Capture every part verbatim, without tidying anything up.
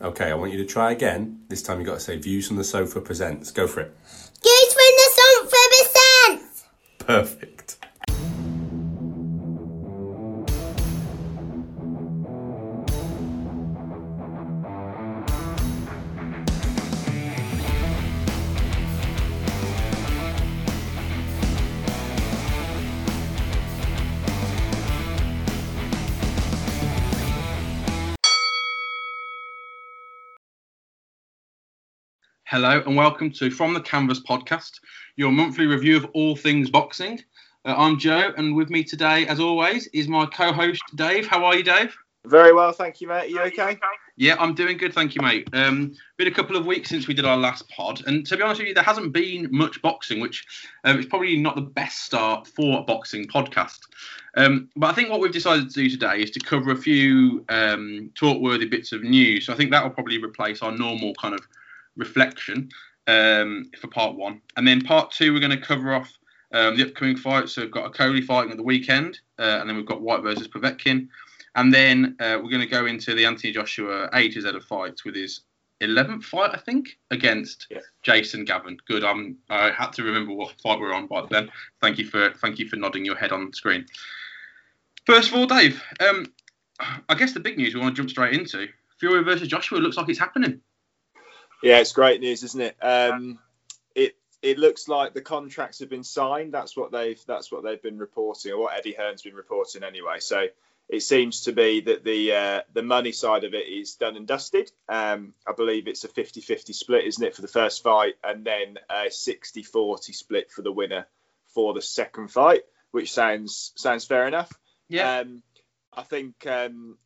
Okay, I want you to try again. This time you've got to say Views from the Sofa presents. Go for it. Views from the Sofa presents. Perfect. Hello and welcome to From the Canvas podcast, your monthly review of all things boxing. Uh, I'm Joe, and with me today, as always, is my co-host Dave. How are you, Dave? Very well, thank you, mate. Are you okay? Yeah, I'm doing good, thank you, mate. Um, been a couple of weeks since we did our last pod, and to be honest with you, there hasn't been much boxing, which um, is probably not the best start for a boxing podcast. Um, but I think what we've decided to do today is to cover a few um, talk-worthy bits of news. So I think that will probably replace our normal kind of reflection um, for part one. And then part two, we're going to cover off um, the upcoming fights. So we've got Okolie fighting at the weekend, uh, and then we've got White versus Povetkin. And then uh, we're going to go into the Anthony Joshua A to Z of fights with his eleventh fight, I think, against yeah. Jason Gavin. Good. I'm, I had to remember what fight we were on by then. Thank you for thank you for nodding your head on the screen. First of all, Dave, um, I guess the big news we want to jump straight into, Fury versus Joshua looks like it's happening. Yeah, it's great news, isn't it? Um, it it looks like the contracts have been signed. That's what they've that's what they've been reporting, or what Eddie Hearn's been reporting anyway. So it seems to be that the uh, the money side of it is done and dusted. Um, I believe it's a fifty-fifty split, isn't it, for the first fight, and then a sixty-forty split for the winner for the second fight, which sounds sounds fair enough. Yeah, um, I think. Um,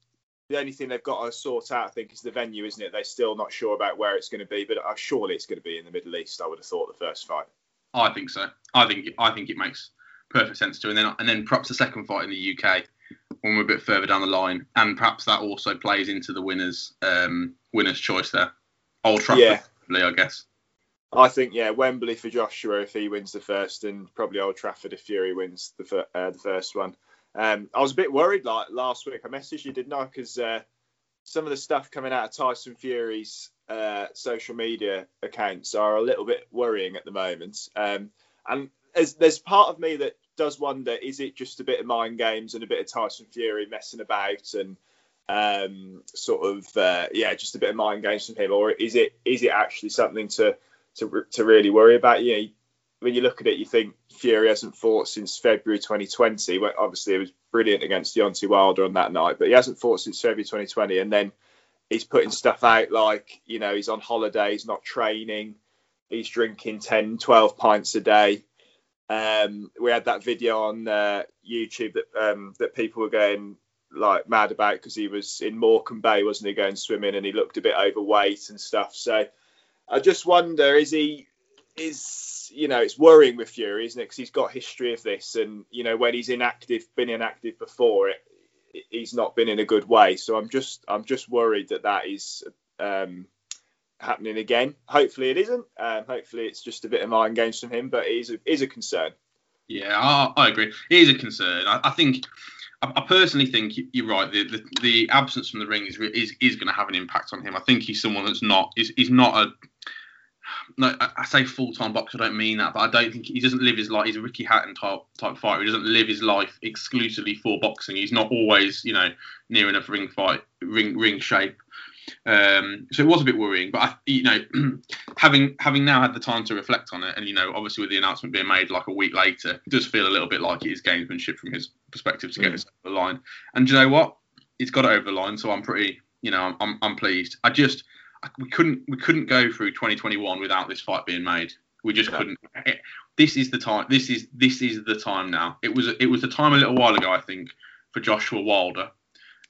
The only thing they've got to sort out, I think, is the venue, isn't it? They're still not sure about where it's going to be, but surely it's going to be in the Middle East, I would have thought, the first fight. Oh, I think so. I think I think it makes perfect sense to. And then and then perhaps the second fight in the U K, when we're a bit further down the line, and perhaps that also plays into the winner's um, winner's choice there. Old Trafford, yeah. I guess. I think, yeah, Wembley for Joshua if he wins the first, and probably Old Trafford if Fury wins the fir- uh, the first one. Um, I was a bit worried like last week. I messaged you, didn't I? Because uh, some of the stuff coming out of Tyson Fury's uh, social media accounts are a little bit worrying at the moment. Um, and as, there's part of me that does wonder, is it just a bit of mind games and a bit of Tyson Fury messing about and um, sort of, uh, yeah, just a bit of mind games from him? Or is it is it actually something to to, to really worry about? You know, when you look at it, you think Fury hasn't fought since February twenty twenty. Well, obviously, he was brilliant against Deontay Wilder on that night, but he hasn't fought since February twenty twenty. And then he's putting stuff out like, you know, he's on holiday, he's not training, he's drinking ten, twelve pints a day. Um, we had that video on uh, YouTube that um, that people were going like mad about because he was in Morecambe Bay, wasn't he, going swimming, and he looked a bit overweight and stuff. So I just wonder, is he... is you know it's worrying with Fury, isn't it, because he's got history of this, and you know when he's inactive been inactive before it, he's not been in a good way. So I'm just I'm just worried that that is um happening again. Hopefully it isn't. Um hopefully it's just a bit of mind games from him, but it is a, is a concern. Yeah, I, I agree, it is a concern. I, I think I, I personally think you're right, the, the the absence from the ring is is, is going to have an impact on him. I think he's someone that's not is he's, he's not a No, I say full-time boxer, I don't mean that, but I don't think he doesn't live his life. He's a Ricky Hatton type, type fighter. He doesn't live his life exclusively for boxing. He's not always, you know, near enough ring fight, ring ring shape. Um, so it was a bit worrying, but I, you know, having having now had the time to reflect on it, and you know, obviously with the announcement being made like a week later, it does feel a little bit like it is gamesmanship from his perspective to get mm. us over the line. And do you know what? He's got it over the line, so I'm pretty, you know, I'm I'm pleased. I just. We couldn't we couldn't go through twenty twenty-one without this fight being made. We just couldn't. This is the time. This is this is the time now. It was it was the time a little while ago, I think, for Joshua Wilder,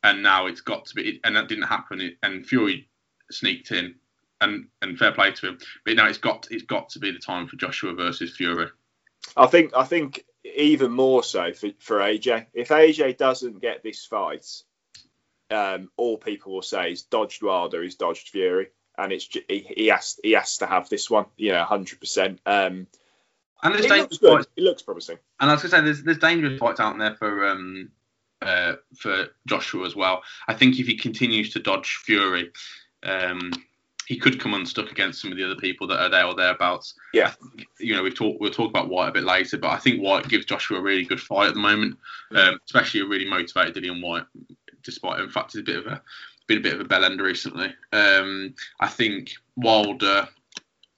and now it's got to be. And that didn't happen. And Fury sneaked in, and, and fair play to him. But now it's got it's got to be the time for Joshua versus Fury. I think I think even more so for for A J. If A J doesn't get this fight, Um, all people will say is dodged Wilder, he's dodged Fury, and it's he, he has he has to have this one, you know, one hundred percent. Um, and there's it dangerous looks fights. It looks promising. And I was gonna say there's there's dangerous fights out there for um uh for Joshua as well. I think if he continues to dodge Fury, um, he could come unstuck against some of the other people that are there or thereabouts. Yeah. You know, we've talked, we'll talk about White a bit later, but I think White gives Joshua a really good fight at the moment, um, especially a really motivated Dillian Whyte, despite, in fact, he's a bit of a, been a bit of a bell ender recently. Um, I think Wilder,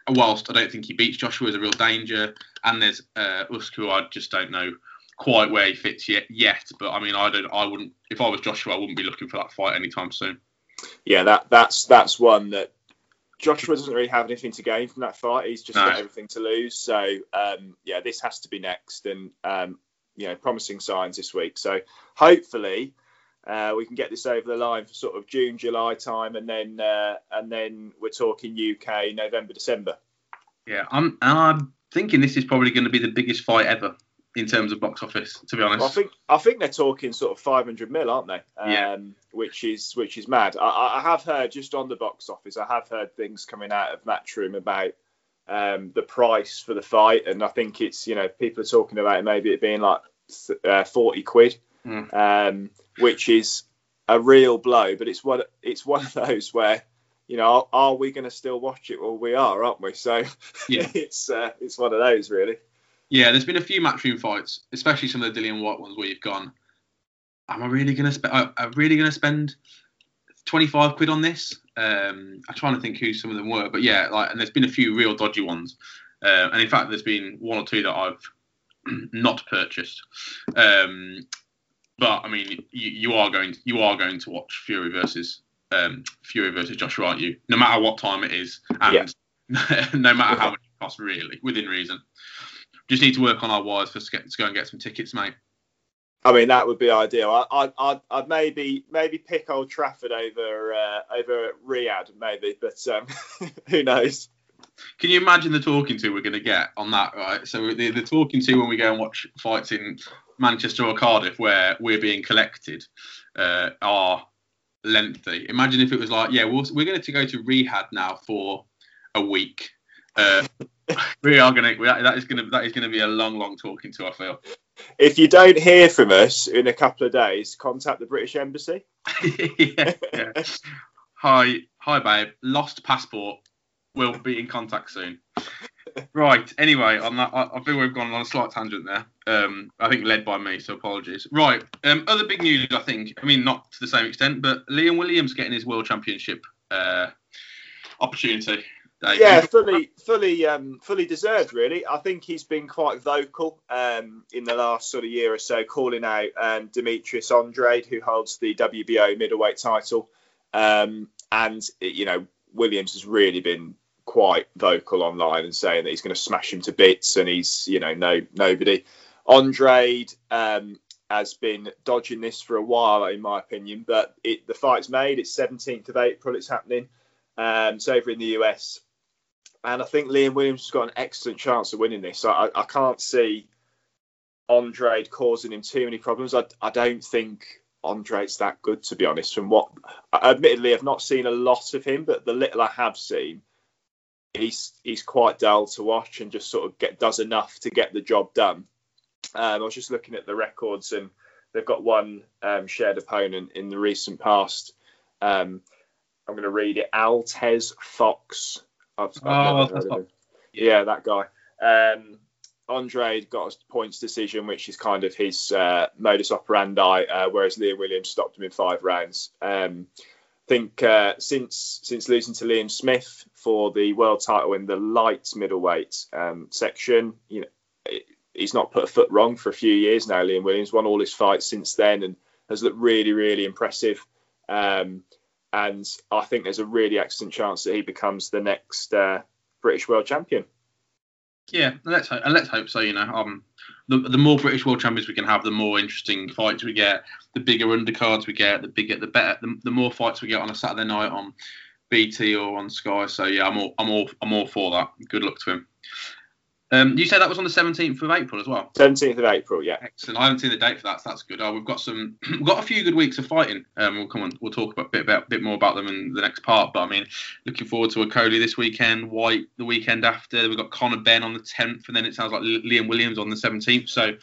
whilst I don't think he beats Joshua, is a real danger. And there's uh, Usyk, who I just don't know quite where he fits yet. Yet, but I mean, I don't. I wouldn't. If I was Joshua, I wouldn't be looking for that fight anytime soon. Yeah, that that's that's one that Joshua doesn't really have anything to gain from that fight. He's just no. got everything to lose. So um, yeah, this has to be next, and um, you know, promising signs this week. So hopefully uh, we can get this over the line for sort of June, July time, and then uh, and then we're talking U K November, December. Yeah, I'm. I'm thinking this is probably going to be the biggest fight ever in terms of box office, to be honest. Well, I think I think they're talking sort of five hundred mil, aren't they? Um, yeah. Which is which is mad. I, I have heard just on the box office, I have heard things coming out of Matchroom about um, the price for the fight, and I think it's, you know, people are talking about it, maybe it being like uh, forty quid, mm. um, which is a real blow. But it's one it's one of those where, you know, are, are we going to still watch it? Well, we are, aren't we? So yeah, it's uh, it's one of those really. Yeah, there's been a few Matchroom fights, especially some of the Dillian Whyte ones, where you've gone, am I really going to spend? Am I really going to spend twenty-five quid on this? Um, I'm trying to think who some of them were, but yeah, like, and there's been a few real dodgy ones, uh, and in fact, there's been one or two that I've not purchased. Um, but I mean, you, you are going, to, you are going to watch Fury versus um, Fury versus Joshua, aren't you? No matter what time it is, and yeah. no matter how much it costs, really, within reason. Just need to work on our wires for to go and get some tickets, mate. I mean, that would be ideal. I, I, I'd, I'd maybe maybe pick Old Trafford over uh, over Riyadh, maybe, but um, who knows? Can you imagine the talking to we're going to get on that? Right, so the, the talking to when we go and watch fights in Manchester or Cardiff, where we're being collected, uh, are lengthy. Imagine if it was like, yeah, we'll, we're going to go to Riyadh now for a week. Uh, we are going to. That is going to. That is going to be a long, long talking to. I feel. If you don't hear from us in a couple of days, contact the British Embassy. yeah, yeah. Hi, hi, babe. Lost passport. We'll be in contact soon. Right. Anyway, on that, I, I think we've gone on a slight tangent there. Um, I think led by me, so apologies. Right. Um, other big news. I think. I mean, not to the same extent, but Liam Williams getting his world championship uh, opportunity. Yeah, fully, fully, um, fully deserved. Really, I think he's been quite vocal um, in the last sort of year or so, calling out um, Demetrius Andrade, who holds the W B O middleweight title, um, and you know Williams has really been quite vocal online and saying that he's going to smash him to bits, and he's you know no nobody. Andrade um, has been dodging this for a while, in my opinion, but it, the fight's made. It's seventeenth of April. It's happening. Um, it's over in the U S. And I think Liam Williams has got an excellent chance of winning this. I, I can't see Andrade causing him too many problems. I, I don't think Andrade's that good, to be honest. From what, admittedly, I've not seen a lot of him, but the little I have seen, he's he's quite dull to watch and just sort of get does enough to get the job done. Um, I was just looking at the records, and they've got one um, shared opponent in the recent past. Um, I'm going to read it: Altez Fox. I've, I've oh, never yeah, that guy. Um, Andrade got a points decision, which is kind of his uh, modus operandi, uh, whereas Liam Williams stopped him in five rounds. Um, I think uh, since since losing to Liam Smith for the world title in the light middleweight um, section, you know, it, he's not put a foot wrong for a few years now. Liam Williams won all his fights since then and has looked really, really impressive. Um, And I think there's a really excellent chance that he becomes the next uh, British world champion. Yeah, let's hope, and let's hope so. You know, um, the the more British world champions we can have, the more interesting fights we get, the bigger undercards we get, the bigger the better. The, the more fights we get on a Saturday night on B T or on Sky. So yeah, I'm all I'm all I'm all for that. Good luck to him. Um, you said that was on the seventeenth of April as well. seventeenth of April, yeah. Excellent. I haven't seen the date for that, so that's good. Oh, we've got some, we've got a few good weeks of fighting. Um, we'll come on, we'll talk about bit about bit more about them in the next part. But I mean, looking forward to Okolie this weekend, White the weekend after. We've got Conor Ben on the tenth, and then it sounds like Liam Williams on the seventeenth. So,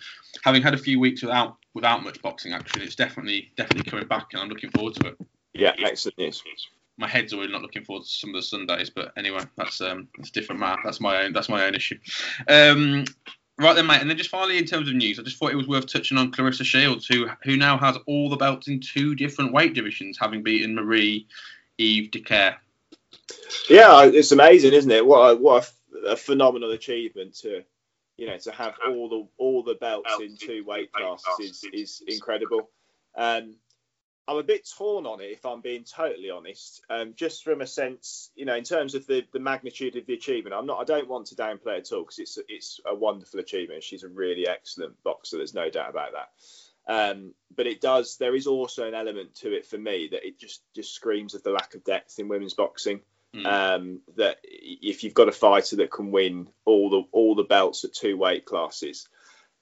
having had a few weeks without without much boxing action, it's definitely definitely coming back, and I'm looking forward to it. Yeah, excellent news. my head's already not looking forward to some of the Sundays. But anyway, that's um, that's a different matter. That's my own. That's my own issue. Um, right then, mate. And then just finally, in terms of news, I just thought it was worth touching on Claressa Shields, who who now has all the belts in two different weight divisions, having beaten Marie-Eve Dicaire. Yeah, it's amazing, isn't it? What a, what a, a phenomenal achievement to, you know, to have all the all the belts in two weight classes is is incredible. Um, I'm a bit torn on it, if I'm being totally honest. Um, just from a sense, you know, in terms of the, the magnitude of the achievement, I'm not. I don't want to downplay it at all because it's it's a wonderful achievement. She's a really excellent boxer. There's no doubt about that. Um, but it does. There is also an element to it for me that it just just screams of the lack of depth in women's boxing. Mm. Um, that if you've got a fighter that can win all the all the belts at two weight classes,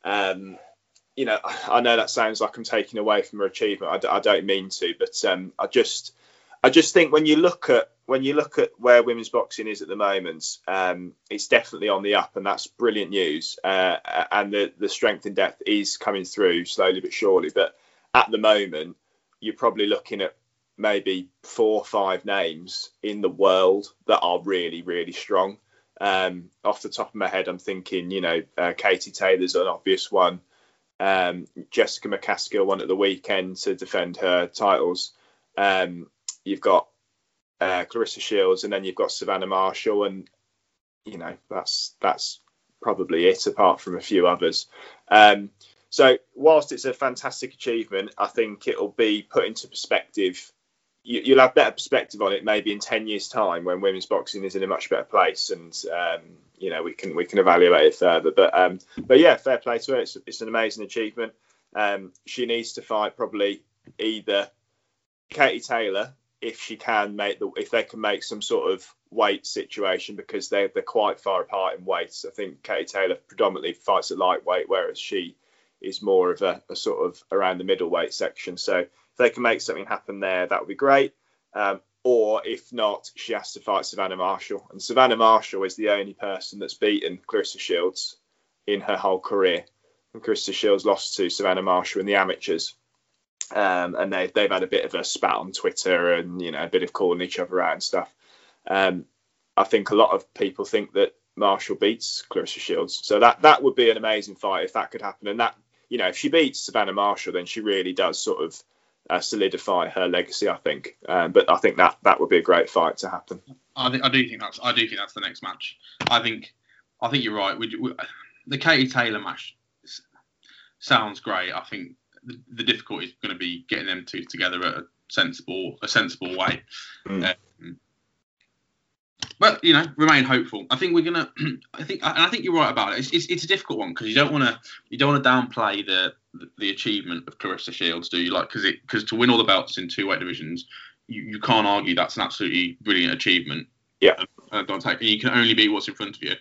um, you know, I know that sounds like I'm taking away from her achievement. I, d- I don't mean to, but um, I just I just think when you look at when you look at where women's boxing is at the moment, um, it's definitely on the up, and that's brilliant news. Uh, and the the strength and depth is coming through slowly but surely. But at the moment, you're probably looking at maybe four or five names in the world that are really, really strong. Um, off the top of my head, I'm thinking, you know, uh, Katie Taylor's an obvious one. Um, Jessica McCaskill won at the weekend to defend her titles. Um, you've got uh, Claressa Shields, and then you've got Savannah Marshall, and you know that's that's probably it, apart from a few others. Um, so whilst it's a fantastic achievement, I think it'll be put into perspective. You'll have better perspective on it maybe in ten years' time when women's boxing is in a much better place, and um, you know we can we can evaluate it further. But um, but yeah, fair play to her. It's, it's an amazing achievement. Um, she needs to fight probably either Katie Taylor if she can make the if they can make some sort of weight situation, because they they're quite far apart in weights. I think Katie Taylor predominantly fights at lightweight, whereas she is more of a, a sort of around the middleweight section. So if they can make something happen there, that would be great. Um, or if not, she has to fight Savannah Marshall. And Savannah Marshall is the only person that's beaten Claressa Shields in her whole career. And Claressa Shields lost to Savannah Marshall in the amateurs. Um, and they, they've had a bit of a spat on Twitter and, you know, a bit of calling each other out and stuff. Um, I think a lot of people think that Marshall beats Claressa Shields. So that, that would be an amazing fight if that could happen. And that, you know, if she beats Savannah Marshall, then she really does sort of uh, solidify her legacy, I think. Um, but I think that that would be a great fight to happen. I, th- I do think that's I do think that's the next match. I think I think you're right. We, we, the Katie Taylor match sounds great. I think the, the difficulty is going to be getting them two together at a sensible a sensible way. Mm. Um, but you know, remain hopeful. I think we're gonna. I think, and I think you're right about it. It's it's, it's a difficult one because you don't want to you don't want to downplay the, the the achievement of Claressa Shields, do you? Like, because it because to win all the belts in two weight divisions, you, you can't argue that's an absolutely brilliant achievement. Yeah, um, and don't take. You can only beat what's in front of you.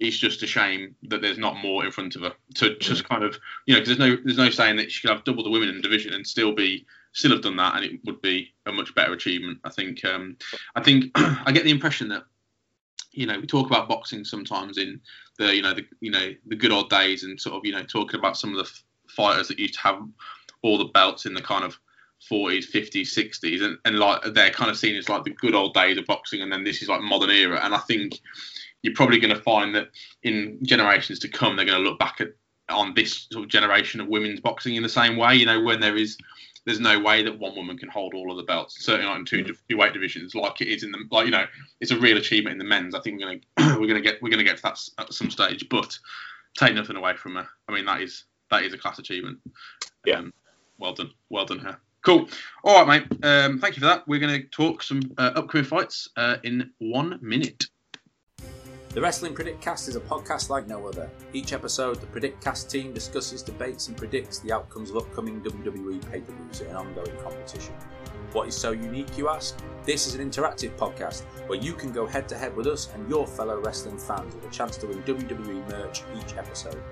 It's just a shame that there's not more in front of her to just mm. kind of, you know, because there's no there's no saying that she could have double the women in the division and still be. Still have done that, and it would be a much better achievement. I think. Um, I think I get the impression that, you know, we talk about boxing sometimes in the, you know, the you know the good old days, and sort of, you know, talking about some of the f- fighters that used to have all the belts in the kind of forties, fifties, sixties, and, and like they're kind of seen as like the good old days of boxing, and then this is like modern era. And I think you're probably going to find that in generations to come, they're going to look back at on this sort of generation of women's boxing in the same way. You know, when there is. There's no way that one woman can hold all of the belts, certainly not in two, two weight divisions, like it is in the, like, you know, it's a real achievement in the men's. I think we're gonna we're gonna get we're gonna get to that at some stage, but take nothing away from her. I mean, that is that is a class achievement. Yeah, um, well done, well done her. Cool. All right, mate. Um, thank you for that. We're gonna talk some uh, upcoming fights uh, in one minute. The Wrestling Predictcast is a podcast like no other. Each episode, the Predictcast team discusses, debates and predicts the outcomes of upcoming W W E pay-per-views in an ongoing competition. What is so unique, you ask? This is an interactive podcast where you can go head-to-head with us and your fellow wrestling fans with a chance to win W W E merch each episode.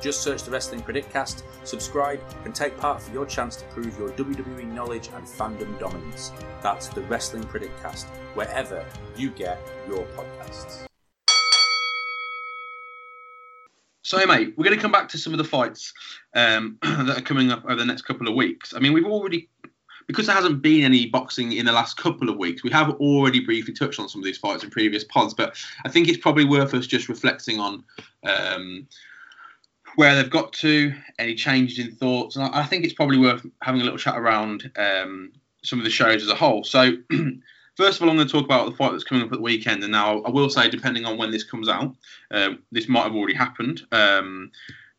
Just search the Wrestling Predictcast, subscribe and take part for your chance to prove your W W E knowledge and fandom dominance. That's the Wrestling Predictcast, wherever you get your podcasts. So, mate, we're going to come back to some of the fights um, that are coming up over the next couple of weeks. I mean, we've already because there hasn't been any boxing in the last couple of weeks, we have already briefly touched on some of these fights in previous pods, but I think it's probably worth us just reflecting on um, where they've got to, any changes in thoughts. And I think it's probably worth having a little chat around um, some of the shows as a whole. So first of all, I'm going to talk about the fight that's coming up at the weekend. And now I will say, depending on when this comes out, uh, this might have already happened. Um,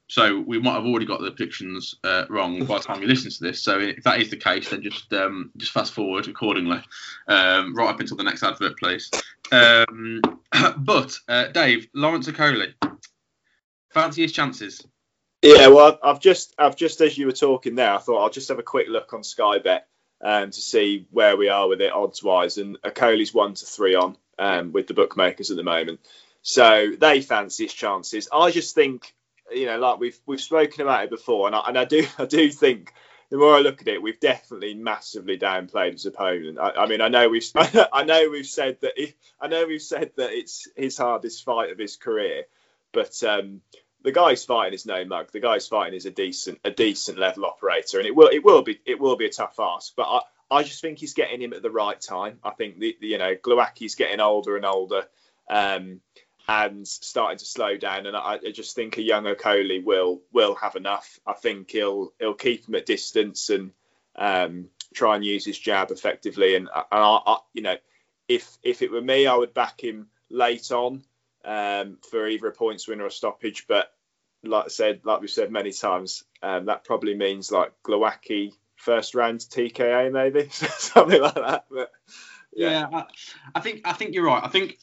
so we might have already got the predictions uh, wrong by the time you listen to this. So if that is the case, then just um, just fast forward accordingly, um, right up until the next advert, please. Um, but, uh, Dave, Lawrence Okolie, fancy his chances? Yeah, well, I've just, I've just as you were talking there, I thought I'll just have a quick look on Sky Bet um, to see where we are with it odds-wise. And Okolie's one to three on um, with the bookmakers at the moment. So they fancy his chances. I just think, you know, like we've we've spoken about it before, and I, and I do I do think the more I look at it, we've definitely massively downplayed his opponent. I, I mean, I know we've I know we've said that he, I know we've said that it's his hardest fight of his career. But um, the guy's fighting is no mug. The guy's fighting is a decent, a decent level operator, and it will, it will be, it will be a tough ask. But I, I just think he's getting him at the right time. I think the, the you know, Głowacki's getting older and older, um, and starting to slow down. And I, I just think a young Okolie will, will have enough. I think he'll, he'll keep him at distance and um, try and use his jab effectively. And, and I, I, you know, if, if it were me, I would back him late on. Um, for either a points win or a stoppage, but like I said, like we've said many times, um, that probably means like Głowacki first round T K O maybe something like that. But yeah, yeah I, I think I think you're right. I think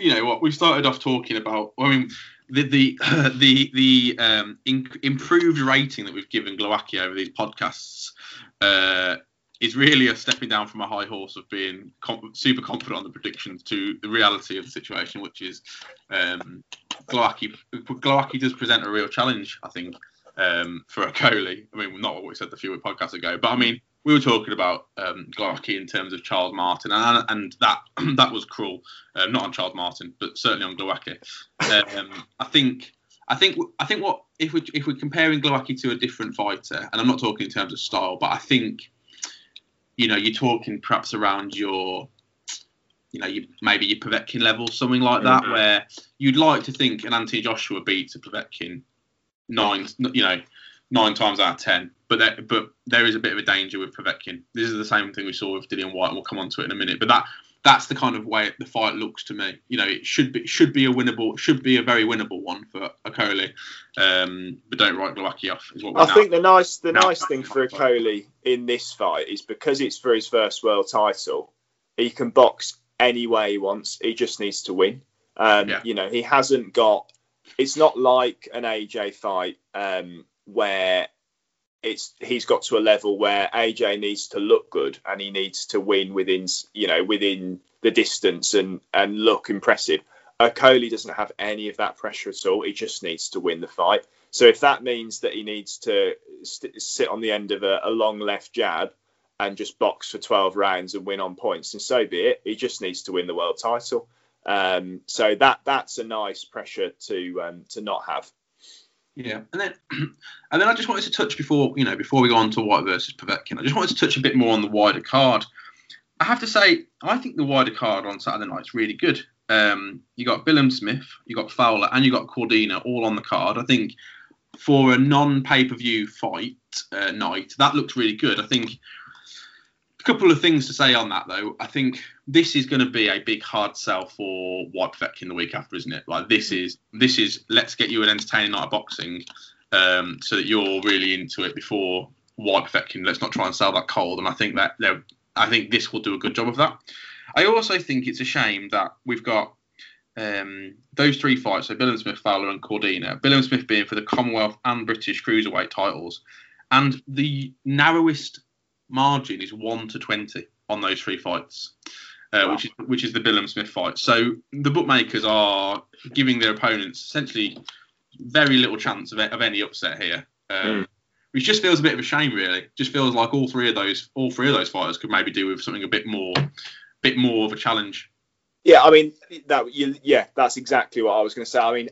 you know what we started off talking about. I mean, the the uh, the the um, in, improved rating that we've given Głowacki over these podcasts. Uh, Is really a stepping down from a high horse of being com- super confident on the predictions to the reality of the situation, which is um, Głowacki. Głowacki does present a real challenge, I think, um, for Okolie. I mean, not what we said a few podcasts ago, but I mean, we were talking about um, Głowacki in terms of Charles Martin, and, and that that was cruel, uh, not on Charles Martin, but certainly on Głowacki. Um, I think. I think I think what if we if we're comparing Głowacki to a different fighter, and I'm not talking in terms of style, but I think. You know, you're talking perhaps around your, you know, your, maybe your Povetkin level, something like that, mm-hmm. where you'd like to think an Anthony Joshua beats a Povetkin nine, you know, nine times out of ten. But there, but there is a bit of a danger with Povetkin. This is the same thing we saw with Dillian Whyte, and we'll come on to it in a minute. But that that's the kind of way the fight looks to me. You know, it should be should be a winnable, should be a very winnable one for Okolie. Um, but don't write Głowacki off. Is what we're I now, think the nice the nice thing for Okolie in this fight is because it's for his first world title, he can box any way he wants. He just needs to win. Um, yeah. You know, he hasn't got. It's not like an A J fight um, where. It's he's got to a level where A J needs to look good and he needs to win within, you know, within the distance and, and look impressive. Okolie doesn't have any of that pressure at all. He just needs to win the fight. So if that means that he needs to st- sit on the end of a, a long left jab and just box for twelve rounds and win on points, and so be it. He just needs to win the world title. Um, so that that's a nice pressure to um, to not have. Yeah, and then and then I just wanted to touch before you know before we go on to White versus Povetkin, I just wanted to touch a bit more on the wider card. I have to say, I think the wider card on Saturday night is really good. Um, you got Billam-Smith, you got Fowler, and you got Cordina all on the card. I think for a non-pay-per-view fight uh, night, that looks really good. I think a couple of things to say on that though. I think this is going to be a big hard sell for White Povetkin the week after, isn't it? Like this is this is let's get you an entertaining night of boxing, um, so that you're really into it before White Povetkin. Let's not try and sell that cold. And I think that I think this will do a good job of that. I also think it's a shame that we've got um, those three fights. So Billam-Smith, Fowler, and Cordina. Billam-Smith being for the Commonwealth and British Cruiserweight titles, and the narrowest margin is one to twenty on those three fights, uh, wow. which is which is the Billam-Smith fight. So the bookmakers are giving their opponents essentially very little chance of, of any upset here, um, mm. which just feels a bit of a shame, really. Just feels like all three of those all three of those fighters could maybe do with something a bit more, bit more of a challenge. Yeah, I mean that. You, yeah, that's exactly what I was going to say. I mean.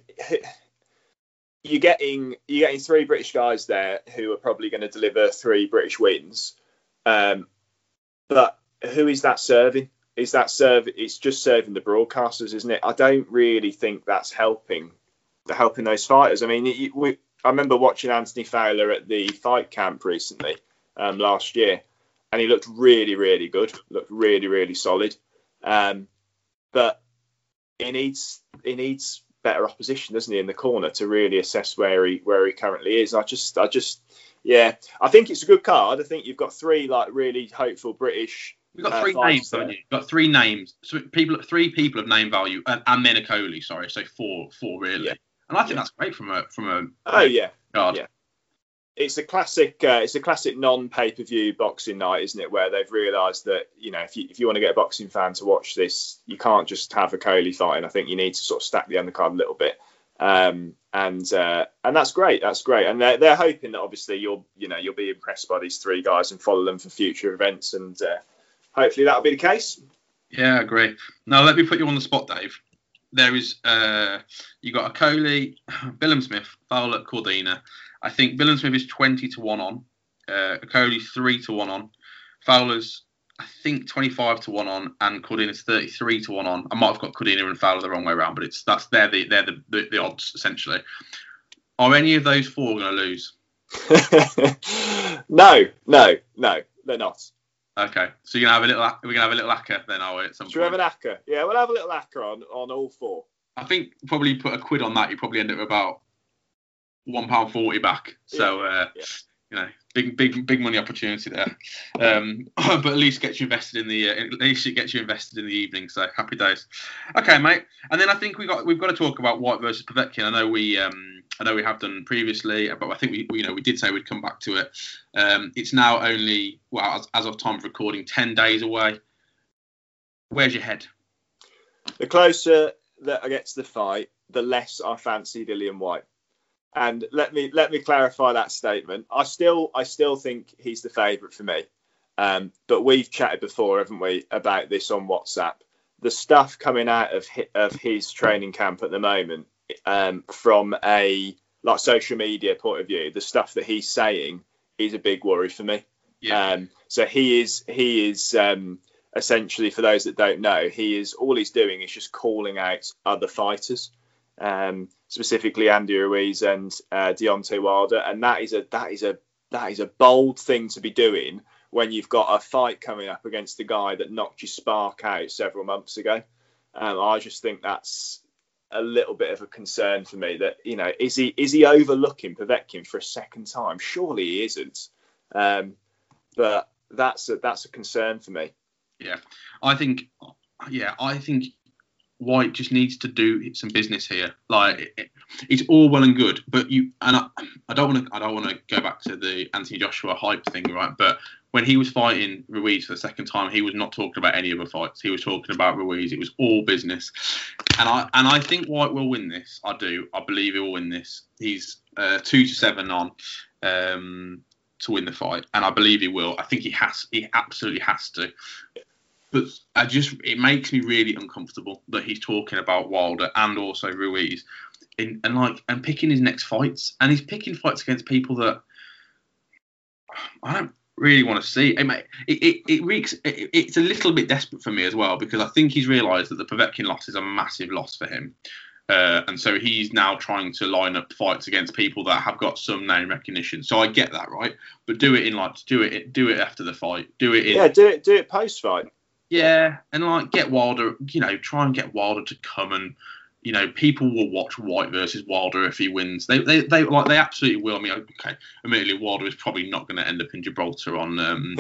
You're getting you're getting three British guys there who are probably going to deliver three British wins. Um, But who is that serving? Is that serve? It's just serving the broadcasters, isn't it? I don't really think that's helping helping those fighters. I mean, it, we, I remember watching Anthony Fowler at the fight camp recently um, last year, and he looked really, really good. Looked really, really solid. Um, but he needs he needs better opposition, doesn't he, in the corner to really assess where he where he currently is. I just I just yeah, I think it's a good card. I think you've got three like really hopeful British. We've got three uh, names, haven't you? We've got three names. So people, three people of name value, and, and then Okolie, sorry. So four, four really. Yeah. And I think yeah. that's great from a from a. Oh yeah. Card. Yeah. It's a classic. Uh, it's a classic non-pay-per-view boxing night, isn't it? Where they've realised that, you know, if you if you want to get a boxing fan to watch this, you can't just have Okolie fighting. I think you need to sort of stack the undercard a little bit. Um, and uh, and that's great. That's great. And they're they're hoping that obviously you'll you know you'll be impressed by these three guys and follow them for future events and. Uh, Hopefully that'll be the case. Yeah, I agree. Now, let me put you on the spot, Dave. There is, uh, you got Okolie, Billam-Smith, Fowler, Cordina. I think Billam-Smith is twenty to one on. Uh, Okolie, three to one on. Fowler's, I think, twenty-five to one on. And Cordina's thirty-three to one on. I might have got Cordina and Fowler the wrong way around, but it's that's they're the, they're the, the, the odds, essentially. Are any of those four going to lose? no, no, no, they're not. Okay, so you're gonna have a little, we're gonna have a little hacker then, are we? At some Should point? we have an hacker? Yeah, we'll have a little hacker on, on all four. I think probably put a quid on that, you probably end up about one pound forty back. So yeah. Uh, yeah. you know, big, big, big money opportunity there. Um, but at least gets you invested in the, uh, at least it gets you invested in the evening. So happy days. Okay, mate. And then I think we got, we've got to talk about White versus Povetkin. I know we, um, I know we have done previously, but I think we, you know, we did say we'd come back to it. Um, it's now only, well, as, as of time of recording, ten days away. Where's your head? The closer that I get to the fight, the less I fancy Dillian Whyte. And let me let me clarify that statement. I still I still think he's the favourite for me. Um, but we've chatted before, haven't we, about this on WhatsApp. The stuff coming out of his, of his training camp at the moment, um, from a like social media point of view, the stuff that he's saying is a big worry for me. Yeah. Um, so he is he is um, essentially, for those that don't know, he is all he's doing is just calling out other fighters. Um, specifically Andy Ruiz and uh, Deontay Wilder, and that is a that is a that is a bold thing to be doing when you've got a fight coming up against the guy that knocked your spark out several months ago. Um, I just think that's a little bit of a concern for me. That, you know, is he is he overlooking Povetkin for a second time? Surely he isn't. Um, but that's a, that's a concern for me. Yeah, I think. Yeah, I think. White just needs to do some business here. Like it, it, it's all well and good, but you and I, I don't want to. I don't want to go back to the Anthony Joshua hype thing, right? But when he was fighting Ruiz for the second time, he was not talking about any other fights. He was talking about Ruiz. It was all business, and I and I think White will win this. I do. I believe he will win this. He's uh, two to seven on um, to win the fight, and I believe he will. I think he has. He absolutely has to. But I just, it makes me really uncomfortable that he's talking about Wilder and also Ruiz, in, and like and picking his next fights, and he's picking fights against people that I don't really want to see. It it it, it reeks. It, it's a little bit desperate for me as well, because I think he's realised that the Povetkin loss is a massive loss for him, uh, and so he's now trying to line up fights against people that have got some name recognition. So I get that, right? But do it in like do it do it after the fight. Do it in yeah. Do it do it post fight. Yeah, and like get Wilder, you know, try and get Wilder to come, and you know, people will watch White versus Wilder if he wins. They, they, they like they absolutely will. I mean, okay, admittedly, Wilder is probably not going to end up in Gibraltar on um,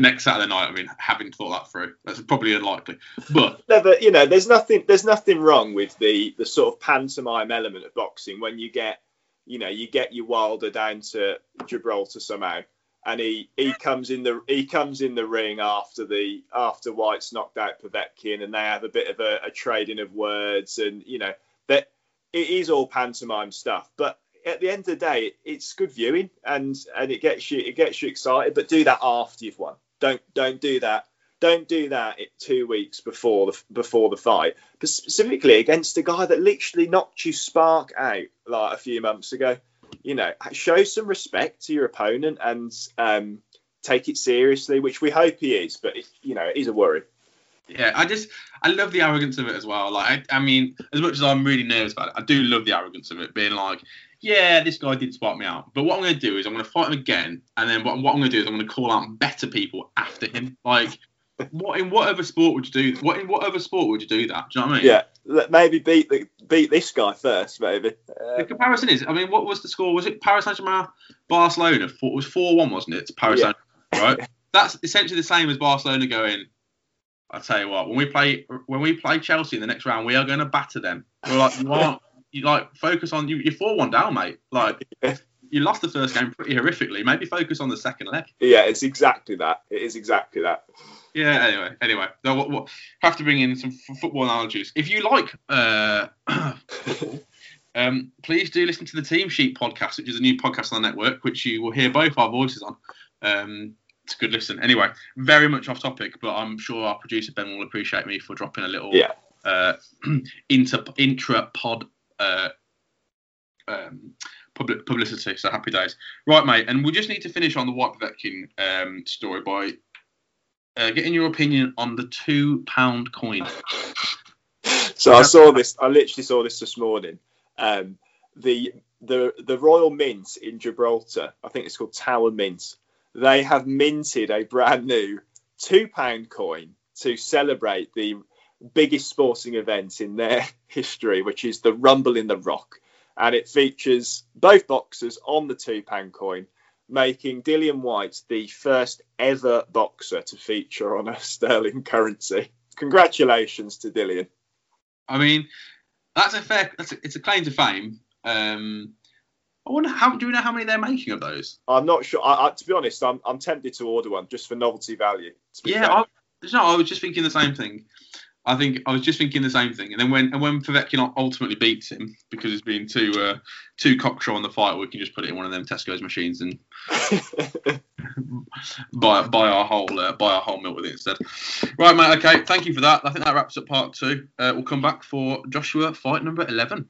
next Saturday night. I mean, having thought that through, that's probably unlikely. But no, but you know, there's nothing, there's nothing wrong with the the sort of pantomime element of boxing when you get, you know, you get your Wilder down to Gibraltar somehow. And he, he comes in the he comes in the ring after the after White's knocked out Povetkin, and they have a bit of a, a trading of words, and you know that it is all pantomime stuff. But at the end of the day, it's good viewing, and, and it gets you it gets you excited. But do that after you've won. Don't don't do that. Don't do that two weeks before the before the fight, but specifically against a guy that literally knocked you spark out like a few months ago. You know, show some respect to your opponent, and um, take it seriously, which we hope he is, but, it, you know, it is a worry. Yeah, I just, I love the arrogance of it as well. Like, I, I mean, as much as I'm really nervous about it, I do love the arrogance of it, being like, yeah, this guy did spot me out, but what I'm going to do is I'm going to fight him again, and then what, what I'm going to do is I'm going to call out better people after him. Like, what in what other sport would you do? What in what other sport would you do that? Do you know what I mean? Yeah, maybe beat the, beat this guy first, maybe. Uh, the comparison is, I mean, what was the score? Was it Paris Saint-Germain, Barcelona? It was four one, wasn't it? It's Paris yeah. Saint-Germain, right? That's essentially the same as Barcelona going, I'll tell you what, when we play when we play Chelsea in the next round, we are going to batter them. We're like, you aren't, you like focus on, you, you're four one down, mate. Like, you lost the first game pretty horrifically. Maybe focus on the second leg. Yeah, it's exactly that. It is exactly that. Yeah, anyway, anyway, no, what, what, have to bring in some f- football analogies. If you like uh, um, please do listen to the Team Sheet podcast, which is a new podcast on the network, which you will hear both our voices on. Um, it's a good listen. Anyway, very much off topic, but I'm sure our producer Ben will appreciate me for dropping a little yeah. uh, inter, intra-pod uh, um, public, publicity, so happy days. Right, mate, and we just need to finish on the White Povetkin um, story by... Uh, getting your opinion on the two pound coin. So I saw this. I literally saw this this morning. Um, the the the Royal Mint in Gibraltar, I think it's called Tower Mint. They have minted a brand new two pound coin to celebrate the biggest sporting event in their history, which is the Rumble in the Rock, and it features both boxers on the two pound coin, making Dillian Whyte the first ever boxer to feature on a sterling currency. Congratulations to Dillian. I mean, that's a fair, that's a, it's a claim to fame. Um, I wonder how, do we know how many they're making of those? I'm not sure. I, I, to be honest, I'm I'm tempted to order one just for novelty value. Yeah, I, you know, I was just thinking the same thing. I think I was just thinking the same thing. And then when and when Povetkin ultimately beats him, because it's been too uh, too cocksure on the fight, we can just put it in one of them Tesco's machines and buy buy our whole uh, buy our whole milk with it instead. Right, mate. Okay, thank you for that. I think that wraps up part two. Uh, we'll come back for Joshua fight number eleven.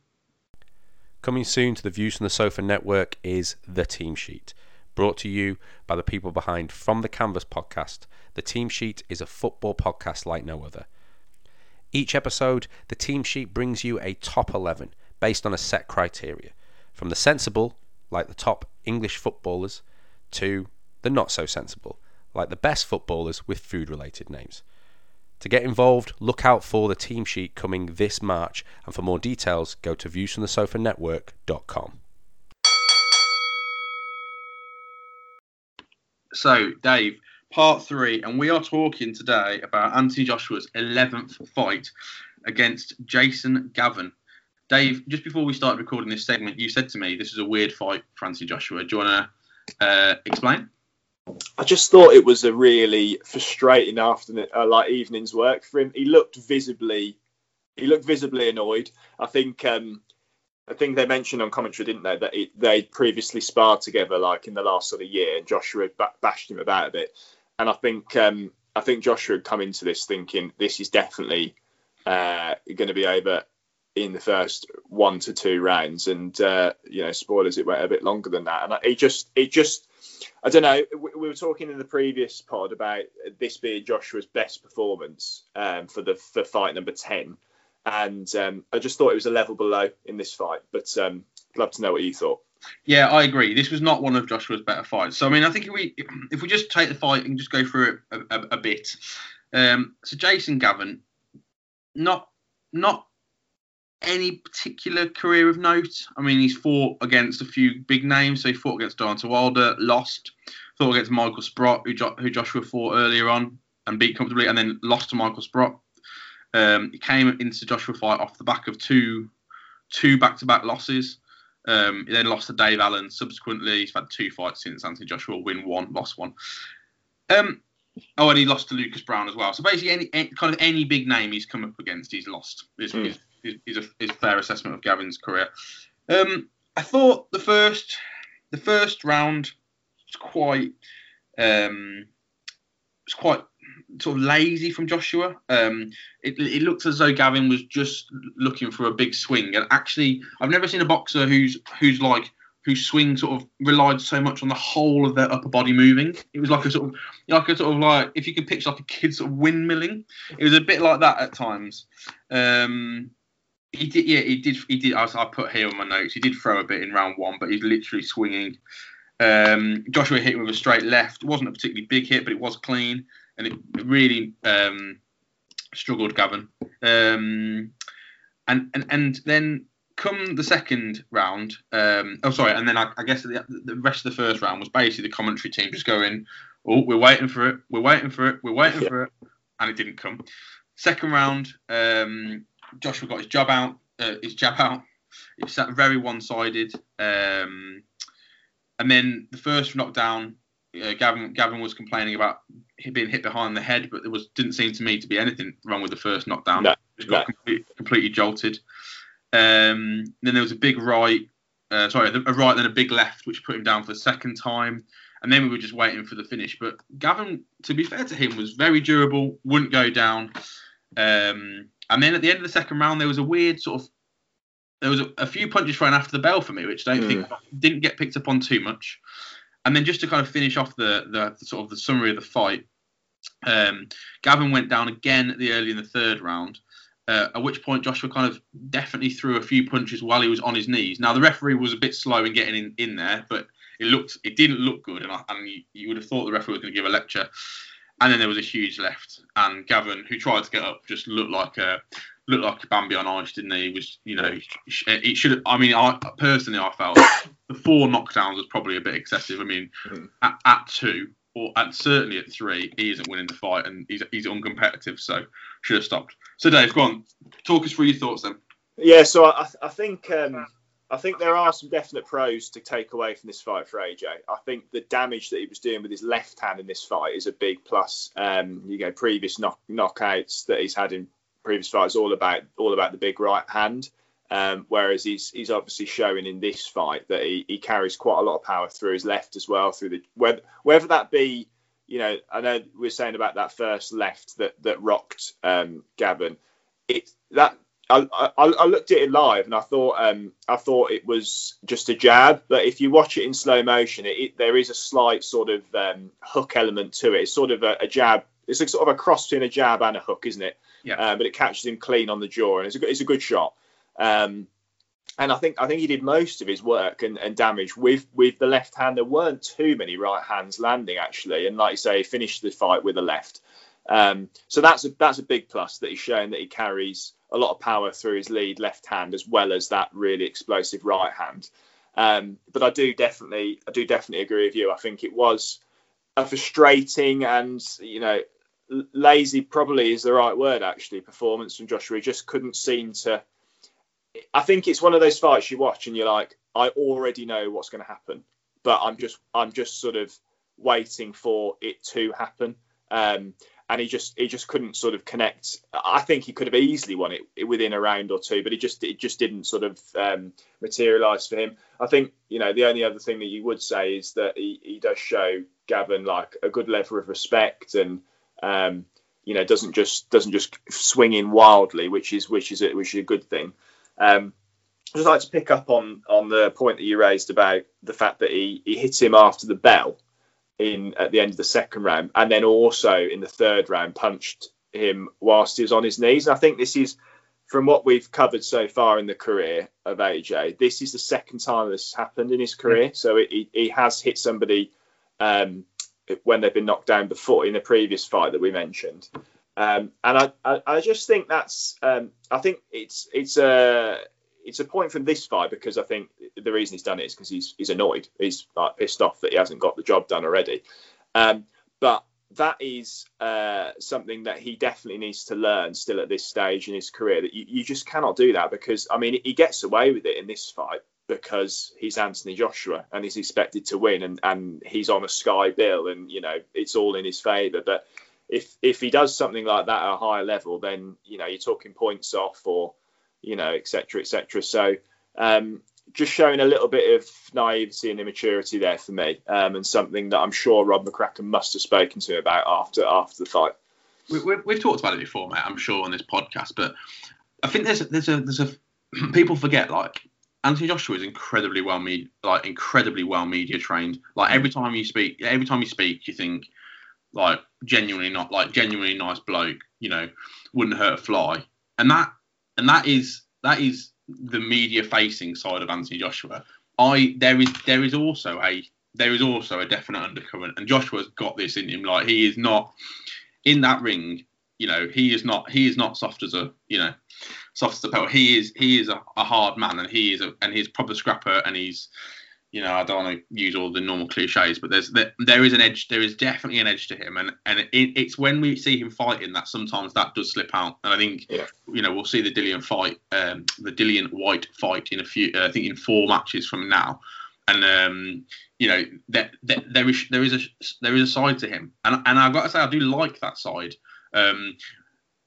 Coming soon to the Views from the Sofa Network is the Team Sheet, brought to you by the people behind From the Canvas podcast. The Team Sheet is a football podcast like no other. Each episode, the Team Sheet brings you a top eleven based on a set criteria, from the sensible, like the top English footballers, to the not-so-sensible, like the best footballers with food-related names. To get involved, look out for the Team Sheet coming this March, and for more details, go to views from the sofa network dot com. So, Dave... Part three, and we are talking today about Anthony Joshua's eleventh fight against Jason Gavin. Dave, just before we started recording this segment, you said to me this is a weird fight for Anthony Joshua. Do you want to uh, explain? I just thought it was a really frustrating afternoon, uh, like evening's work for him. He looked visibly, he looked visibly annoyed. I think, um, I think they mentioned on commentary, didn't they, that it, they'd previously sparred together, like in the last sort of year, and Joshua ba- bashed him about a bit. And I think um, I think Joshua had come into this thinking this is definitely uh, going to be over in the first one to two rounds, and uh, you know, spoilers, it went a bit longer than that. And it just, it just, I don't know. We, we were talking in the previous pod about this being Joshua's best performance um, for the for fight number ten, and um, I just thought it was a level below in this fight. But um, I'd love to know what you thought. Yeah, I agree. This was not one of Joshua's better fights. So, I mean, I think if we if we just take the fight and just go through it a, a, a bit. Um, so, Jason Gavin, not not any particular career of note. I mean, he's fought against a few big names. So, he fought against Deontay Wilder, lost. Fought against Michael Sprott, who, jo- who Joshua fought earlier on and beat comfortably, and then lost to Michael Sprott. Um, he came into Joshua fight off the back of two two back-to-back losses. Um, he then lost to Dave Allen. Subsequently, he's had two fights since. Anthony Joshua, win one, lost one. Um, oh, and he lost to Lucas Brown as well. So basically, any, any kind of any big name he's come up against, he's lost. Is mm. is, is, is, is a fair assessment of Gavin's career. Um, I thought the first the first round was quite um, was quite sort of lazy from Joshua. Um, it, it looked as though Gavin was just looking for a big swing, and actually, I've never seen a boxer who's who's like whose swing sort of relied so much on the whole of their upper body moving. It was like a sort of, like a sort of like, if you can picture like a kid sort of windmilling, it was a bit like that at times. Um, he did, yeah, he did, he did. As I put here on my notes, he did throw a bit in round one, but he's literally swinging. Um, Joshua hit with a straight left. It wasn't a particularly big hit, but it was clean, and it really um, struggled Gavin. Um, and and and then. Come the second round, um, oh sorry, and then I, I guess the, the rest of the first round was basically the commentary team just going, oh, we're waiting for it, we're waiting for it, we're waiting yeah. for it, and it didn't come. Second round, um, Joshua got his jab out, uh, his jab out. It sat very one-sided, um, and then the first knockdown, uh, Gavin Gavin was complaining about being hit behind the head, but there was didn't seem to me to be anything wrong with the first knockdown. No, it got no. completely, completely jolted. Um, then there was a big right, uh, sorry, a right, then a big left, which put him down for the second time. And then we were just waiting for the finish. But Gavin, to be fair to him, was very durable, wouldn't go down. Um, and then at the end of the second round, there was a weird sort of, there was a, a few punches thrown after the bell for me, which I don't mm. think didn't get picked up on too much. And then just to kind of finish off the, the, the sort of the summary of the fight, um, Gavin went down again at the early in the third round. Uh, at which point Joshua kind of definitely threw a few punches while he was on his knees. Now the referee was a bit slow in getting in, in there, but it looked it didn't look good, and, I, and you, you would have thought the referee was going to give a lecture. And then there was a huge left, and Gavin, who tried to get up, just looked like a looked like Bambi on ice, didn't he? He was, you know, it should have. I mean, I personally I felt the four knockdowns was probably a bit excessive. I mean, mm. at, at two. Or and certainly at three, he isn't winning the fight, and he's he's uncompetitive, so should have stopped. So Dave, go on, talk us through your thoughts then. Yeah, so I I think um, I think there are some definite pros to take away from this fight for A J. I think the damage that he was doing with his left hand in this fight is a big plus. Um, you know, previous knock, knockouts that he's had in previous fights all about all about the big right hand. Um, whereas he's he's obviously showing in this fight that he, he carries quite a lot of power through his left as well, through the whether, whether that be, you know, I know we were saying about that first left that that rocked um, Gavin. It that I, I I looked at it live and I thought um I thought it was just a jab, but if you watch it in slow motion, it, it there is a slight sort of um, hook element to it. It's sort of a, a jab. It's like sort of a cross between a jab and a hook, isn't it? Yeah. Uh, but it catches him clean on the jaw, and it's a it's a good shot. Um, and I think I think he did most of his work and, and damage with, with the left hand. There weren't too many right hands landing, actually. And like you say, he finished the fight with a left. Um, so that's a, that's a big plus that he's shown that he carries a lot of power through his lead left hand as well as that really explosive right hand. Um, but I do definitely I do definitely agree with you. I think it was a frustrating and, you know, lazy probably is the right word, actually, performance from Joshua. He just couldn't seem to. I think it's one of those fights you watch and you're like, I already know what's going to happen, but I'm just, I'm just sort of waiting for it to happen. Um, and he just, he just couldn't sort of connect. I think he could have easily won it within a round or two, but it just, it just didn't sort of um, materialise for him. I think, you know, the only other thing that you would say is that he, he does show Gavin like a good level of respect and, um, you know, doesn't just, doesn't just swing in wildly, which is, which is, a, which is a good thing. Um, I'd just like to pick up on on the point that you raised about the fact that he, he hit him after the bell in at the end of the second round, and then also in the third round punched him whilst he was on his knees. And I think this is, from what we've covered so far in the career of A J, this is the second time this has happened in his career. So he he has hit somebody um, when they've been knocked down before in the previous fight that we mentioned. Um, and I, I, I just think that's um, I think it's it's a it's a point from this fight, because I think the reason he's done it is because he's he's annoyed. He's like, pissed off that he hasn't got the job done already. Um, but that is uh, something that he definitely needs to learn still at this stage in his career, that you, you just cannot do that, because, I mean, he gets away with it in this fight because he's Anthony Joshua and he's expected to win, and, and he's on a Sky bill, and, you know, it's all in his favour. But If if he does something like that at a higher level, then, you know, you're talking points off, or, you know, et cetera, et cetera. So um, just showing a little bit of naivety and immaturity there for me, um, and something that I'm sure Rob McCracken must have spoken to him about after after the fight. We, we, we've talked about it before, mate, I'm sure, on this podcast, but I think there's a, there's a there's a people forget, like, Anthony Joshua is incredibly well, me- like incredibly well media trained. Like every time you speak, every time you speak, you think, like genuinely not, like genuinely nice bloke. You know, wouldn't hurt a fly. And that, and that is that is the media facing side of Anthony Joshua. I there is there is also a there is also a definite undercurrent, and Joshua's got this in him. Like he is not in that ring. You know, he is not he is not soft as a you know. soft as the pelt. He is he is a, a hard man, and he is a, and he's a proper scrapper, and he's, you know, I don't want to use all the normal cliches, but there's there, there is an edge, there is definitely an edge to him, and and it, it's when we see him fighting that sometimes that does slip out, and I think yeah. you know we'll see the Dillian fight, um, the Dillian Whyte fight in a few, uh, I think in four matches from now, and um, you know that there, there, there is there is a there is a side to him, and and I've got to say I do like that side. Um,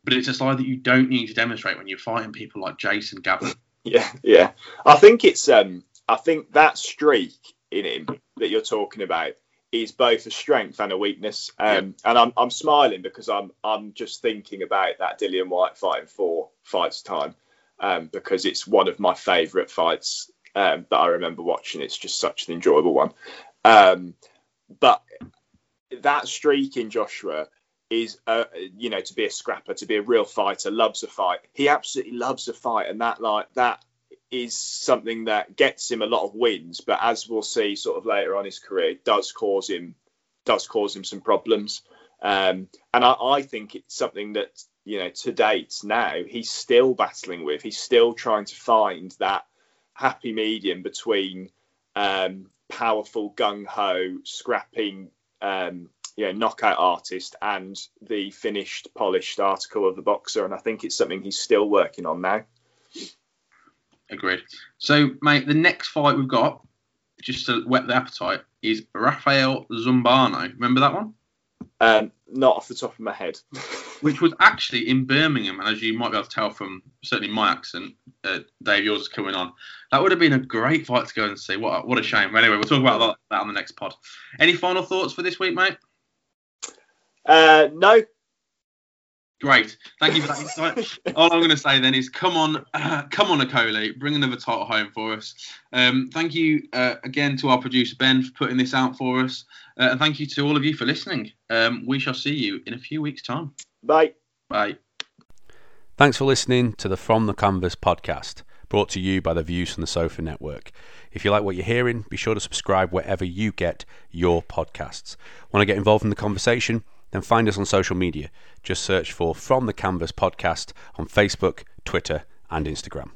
But it's a side that you don't need to demonstrate when you're fighting people like Jason Gavin. Yeah, yeah. I think it's um, I think that streak in him that you're talking about is both a strength and a weakness. Um, yeah. And I'm I'm smiling because I'm I'm just thinking about that Dillian Whyte fight in four fights time, um, because it's one of my favourite fights um, that I remember watching. It's just such an enjoyable one. Um, but that streak in Joshua. Is, uh, you know, to be a scrapper, to be a real fighter, loves a fight. He absolutely loves a fight. And that like that is something that gets him a lot of wins. But as we'll see sort of later on his career, does cause him does cause him some problems. Um, and I, I think it's something that, you know, to date now, he's still battling with. He's still trying to find that happy medium between um, powerful, gung-ho, scrapping um you know, knockout artist and the finished, polished article of the boxer. And I think it's something he's still working on now. Agreed. So, mate, the next fight we've got, just to whet the appetite, is Rafael Zumbano. Remember that one? Um, not off the top of my head. Which was actually in Birmingham. And as you might be able to tell from certainly my accent, uh, Dave, yours is coming on. That would have been a great fight to go and see. What a, what a shame. Anyway, we'll talk about that on the next pod. Any final thoughts for this week, mate? Uh, no. Great. Thank you for that insight. All I'm going to say then is come on, uh, come on, Okolie, bring another title home for us. Um, thank you uh, again to our producer, Ben, for putting this out for us. Uh, and thank you to all of you for listening. Um, we shall see you in a few weeks' time. Bye. Bye. Thanks for listening to the From the Canvas podcast, brought to you by the Views from the Sofa Network. If you like what you're hearing, be sure to subscribe wherever you get your podcasts. Want to get involved in the conversation? Then find us on social media. Just search for From the Canvas Podcast on Facebook, Twitter, and Instagram.